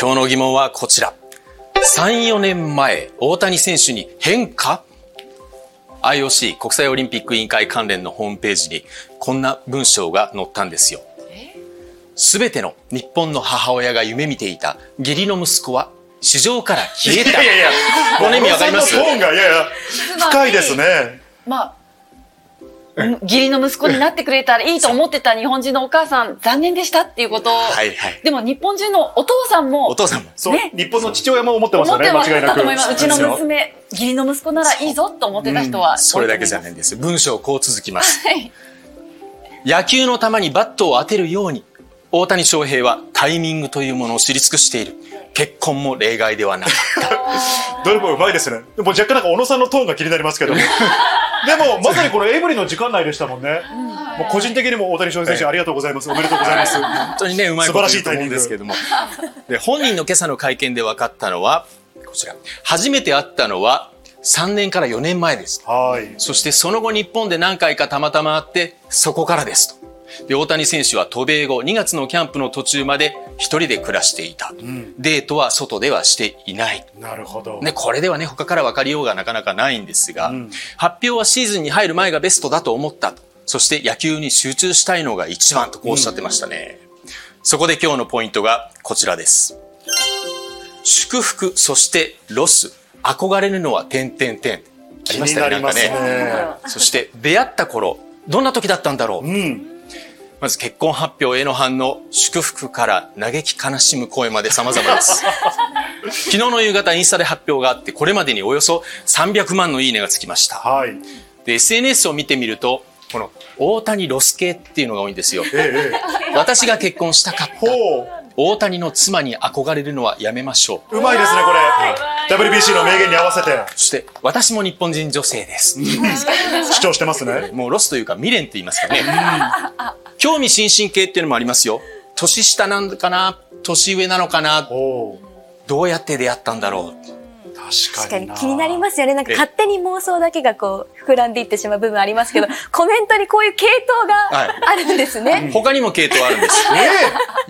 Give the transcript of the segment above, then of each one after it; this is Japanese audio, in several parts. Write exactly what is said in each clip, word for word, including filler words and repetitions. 今日の疑問はこちら。さん、よねんまえ、大谷選手に変化？ アイオーシー 国際オリンピック委員会関連のホームページにこんな文章が載ったんですよ。すべての日本の母親が夢見ていた義理の息子は市場から消えた。いやいや、この意味わかります？トーンがいやいや深いですね。まあ義理の息子になってくれたらいいと思ってた日本人のお母さん残念でしたっていうことを、はいはい、でも日本人のお父さんもお父さんも、ね、そう日本の父親も思ってますよね。間違いなくうちの娘義理の息子ならいいぞと思ってた人は、うん、それだけじゃないんです。文章こう続きます、はい、野球の球にバットを当てるように大谷翔平はタイミングというものを知り尽くしている。結婚も例外ではなかった。どれもうまいですね。でも若干なんか小野さんのトーンが気になりますけども。でもまさにこのエブリィの時間内でしたもんね。もう個人的にも大谷翔平選手、はい、ありがとうございます。おめでとうございます。本当にねうまいこと言うと思うんですけども。で本人の今朝の会見で分かったのはこちら。初めて会ったのはさんねんからよねんまえです。はい。そしてその後日本で何回かたまたま会ってそこからですと。で大谷選手は渡米後にがつのキャンプの途中まで一人で暮らしていた、うん、デートは外ではしていない。なるほど、ね、これではね他から分かりようがなかなかないんですが、うん、発表はシーズンに入る前がベストだと思ったと。そして野球に集中したいのが一番とこうおっしゃってましたね、うん、そこで今日のポイントがこちらです。祝福そしてロス憧れるのは点々点気になります ね, ねそして出会った頃どんな時だったんだろう、うんまず結婚発表への反応、祝福から嘆き悲しむ声まで様々です。昨日の夕方インスタで発表があって、これまでにおよそさんびゃくまんのいいねがつきました。はい、で エスエヌエス を見てみると、この大谷ロス系っていうのが多いんですよ。ええ、私が結婚したかった。大谷の妻に憧れるのはやめましょう。うまいですねこれ。はい、ダブリュービーシー の名言に合わせて。そして私も日本人女性です。主張してますね。もうロスというか未練って言いますかね。興味津々系っていうのもありますよ。年下なのかな、年上なのかな、どうやって出会ったんだろう。確かにな。確かに気になりますよね。なんか勝手に妄想だけがこう膨らんでいってしまう部分ありますけど、コメントにこういう系統があるんですね。はい、他にも系統あるんです。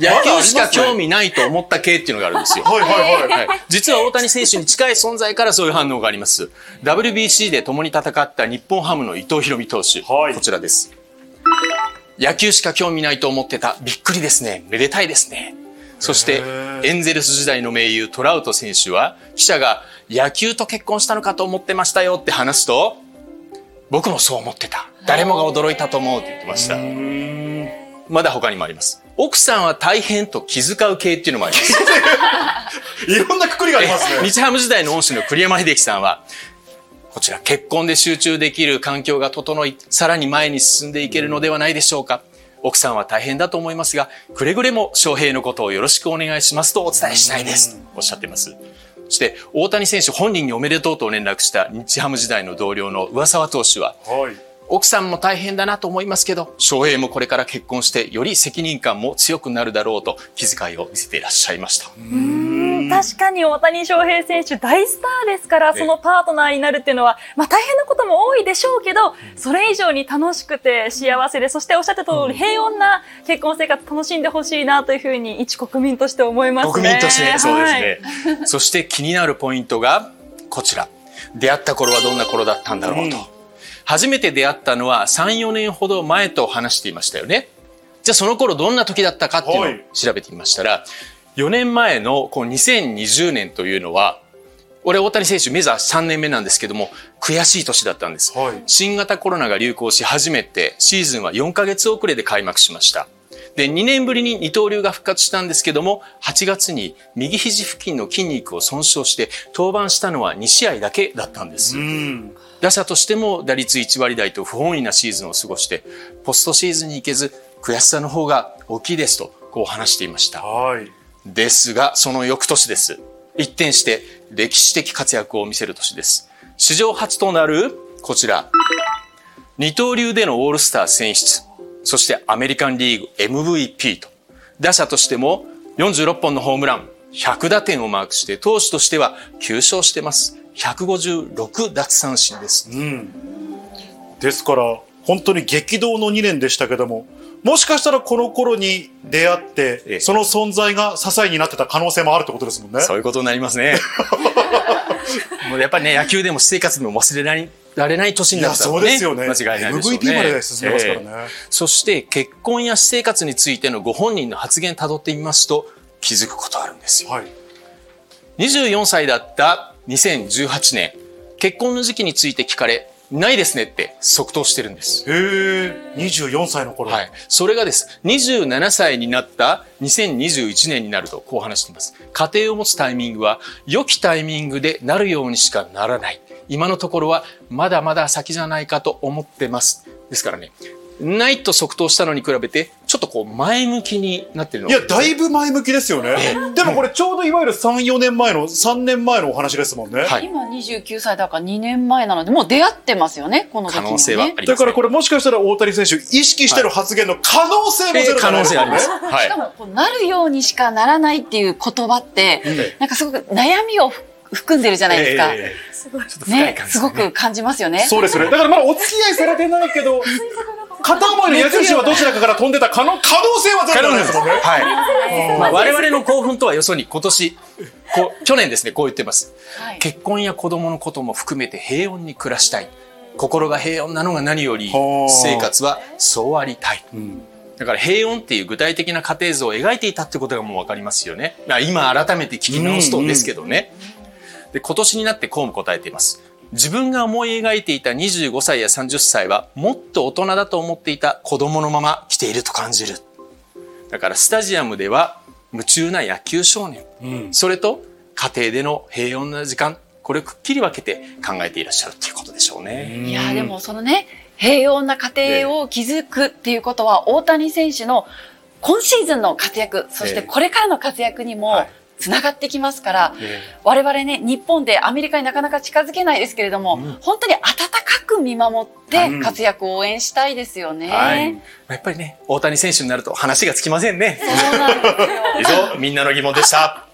えー、野球しか興味ないと思った系っていうのがあるんですよ。はいはいはいはい、実は大谷選手に近い存在からそういう反応があります。ダブリュービーシー で共に戦った日本ハムの伊藤大海投手、はい、こちらです。野球しか興味ないと思ってた。びっくりですね。めでたいですね。そしてエンゼルス時代の盟友トラウト選手は記者が野球と結婚したのかと思ってましたよって話すと、僕もそう思ってた。誰もが驚いたと思うって言ってました。まだ他にもあります。奥さんは大変と気遣う系っていうのもあります。いろんなくくりがありますね。日ハム時代の恩師の栗山英樹さんはこちら結婚で集中できる環境が整い、さらに前に進んでいけるのではないでしょうか。奥さんは大変だと思いますが、くれぐれも翔平のことをよろしくお願いしますとお伝えしたいですとおっしゃっています。そして大谷選手本人におめでとうと連絡した日ハム時代の同僚の上沢投手は、はい、奥さんも大変だなと思いますけど、翔平もこれから結婚してより責任感も強くなるだろうと気遣いを見せていらっしゃいました。うーん確かに大谷翔平選手大スターですから、そのパートナーになるっていうのは、まあ、大変なことも多いでしょうけど、それ以上に楽しくて幸せで、そしておっしゃった通り平穏な結婚生活楽しんでほしいなというふうに一国民として思いますね。国民としてそうですね、はい、そして気になるポイントがこちら。出会った頃はどんな頃だったんだろうと、うん、初めて出会ったのはさん、よねんほど前と話していましたよね。じゃあその頃どんな時だったかっていうのを調べてみましたら、よねんまえのこうにせんにじゅうねんというのは、俺大谷選手メジャーさんねんめなんですけども、悔しい年だったんです、はい、新型コロナが流行し始めてシーズンはよんかげつ遅れで開幕しました。でにねんぶりに二刀流が復活したんですけども、はちがつに右肘付近の筋肉を損傷して登板したのはにしあいだけだったんです。うん打者としても打率いちわりだいと不本意なシーズンを過ごして、ポストシーズンに行けず悔しさの方が大きいですとこう話していました。はいですがその翌年です。一転して歴史的活躍を見せる年です。史上初となるこちら二刀流でのオールスター選出、そしてアメリカンリーグ エムブイピー と、打者としてもよんじゅうろっぽんのホームランひゃくだてんをマークして、投手としてはきゅうしょうしてます。ひゃくごじゅうろくだつさんしんです、うん、ですから本当に激動のにねんでしたけども、もしかしたらこの頃に出会って、ええ、その存在が支えになってた可能性もあるってことですもんね。そういうことになりますね。もうやっぱりね、野球でも私生活でも忘れられないられない年になったらね、間違いないでしょうね。 エムブイピー まで進めますからね、えー、そして結婚や私生活についてのご本人の発言をたどってみますと気づくことあるんですよ、はい、にじゅうよんさいだったにせんじゅうはちねん、結婚の時期について聞かれ、ないですねって即答してるんです。へー、にじゅうよんさいの頃、はい、それがです、にじゅうななさいになったにせんにじゅういちねんになるとこう話しています。家庭を持つタイミングは良きタイミングでなるようにしかならない、今のところはまだまだ先じゃないかと思ってます。ですからね、ないと即答したのに比べてちょっとこう前向きになってるの。いや、だいぶ前向きですよね。でもこれちょうどいわゆる さんよねんまえのさんねんまえのお話ですもんね、はい、今にじゅうきゅうさいだからにねんまえなのでもう出会ってますよね、この時期もね。可能性はありますね。だからこれもしかしたら大谷選手意識してる発言の可能性もゼロじゃないですかね、えー、可能性あります、はい、しかもこうなるようにしかならないっていう言葉って、うん、なんかすごく悩みを含んでるじゃないですか、えー、すごい、ちょっと深い感じですね。ね、すごく感じますよね。そうですね。だからまだお付き合いされてないけど片思いの矢印はどちらかから飛んでた可能性はゼロなんですもんね。はい、まあ、我々の興奮とはよそに今年こ去年ですね、こう言ってます、はい、結婚や子供のことも含めて平穏に暮らしたい、心が平穏なのが何より生活はそうありたい、うん、だから平穏っていう具体的な家庭像を描いていたってことがもう分かりますよね。今改めて聞き直すとですけどね、うんうん、で今年になってこうも答えています。自分が思い描いていたにじゅうごさいやさんじゅっさいはもっと大人だと思っていた子供のまま来ていると感じる。だからスタジアムでは夢中な野球少年、うん、それと家庭での平穏な時間、これをくっきり分けて考えていらっしゃるということでしょうね。いや、でもそのね、平穏な家庭を築くっていうことは大谷選手の今シーズンの活躍、そしてこれからの活躍にも、はい、つながってきますから、えー、我々ね、日本でアメリカになかなか近づけないですけれども、うん、本当に温かく見守って活躍を応援したいですよね、うん、はい、やっぱりね、大谷選手になると話がつきませんね。そうなんですよ。以上、みんなの疑問でした。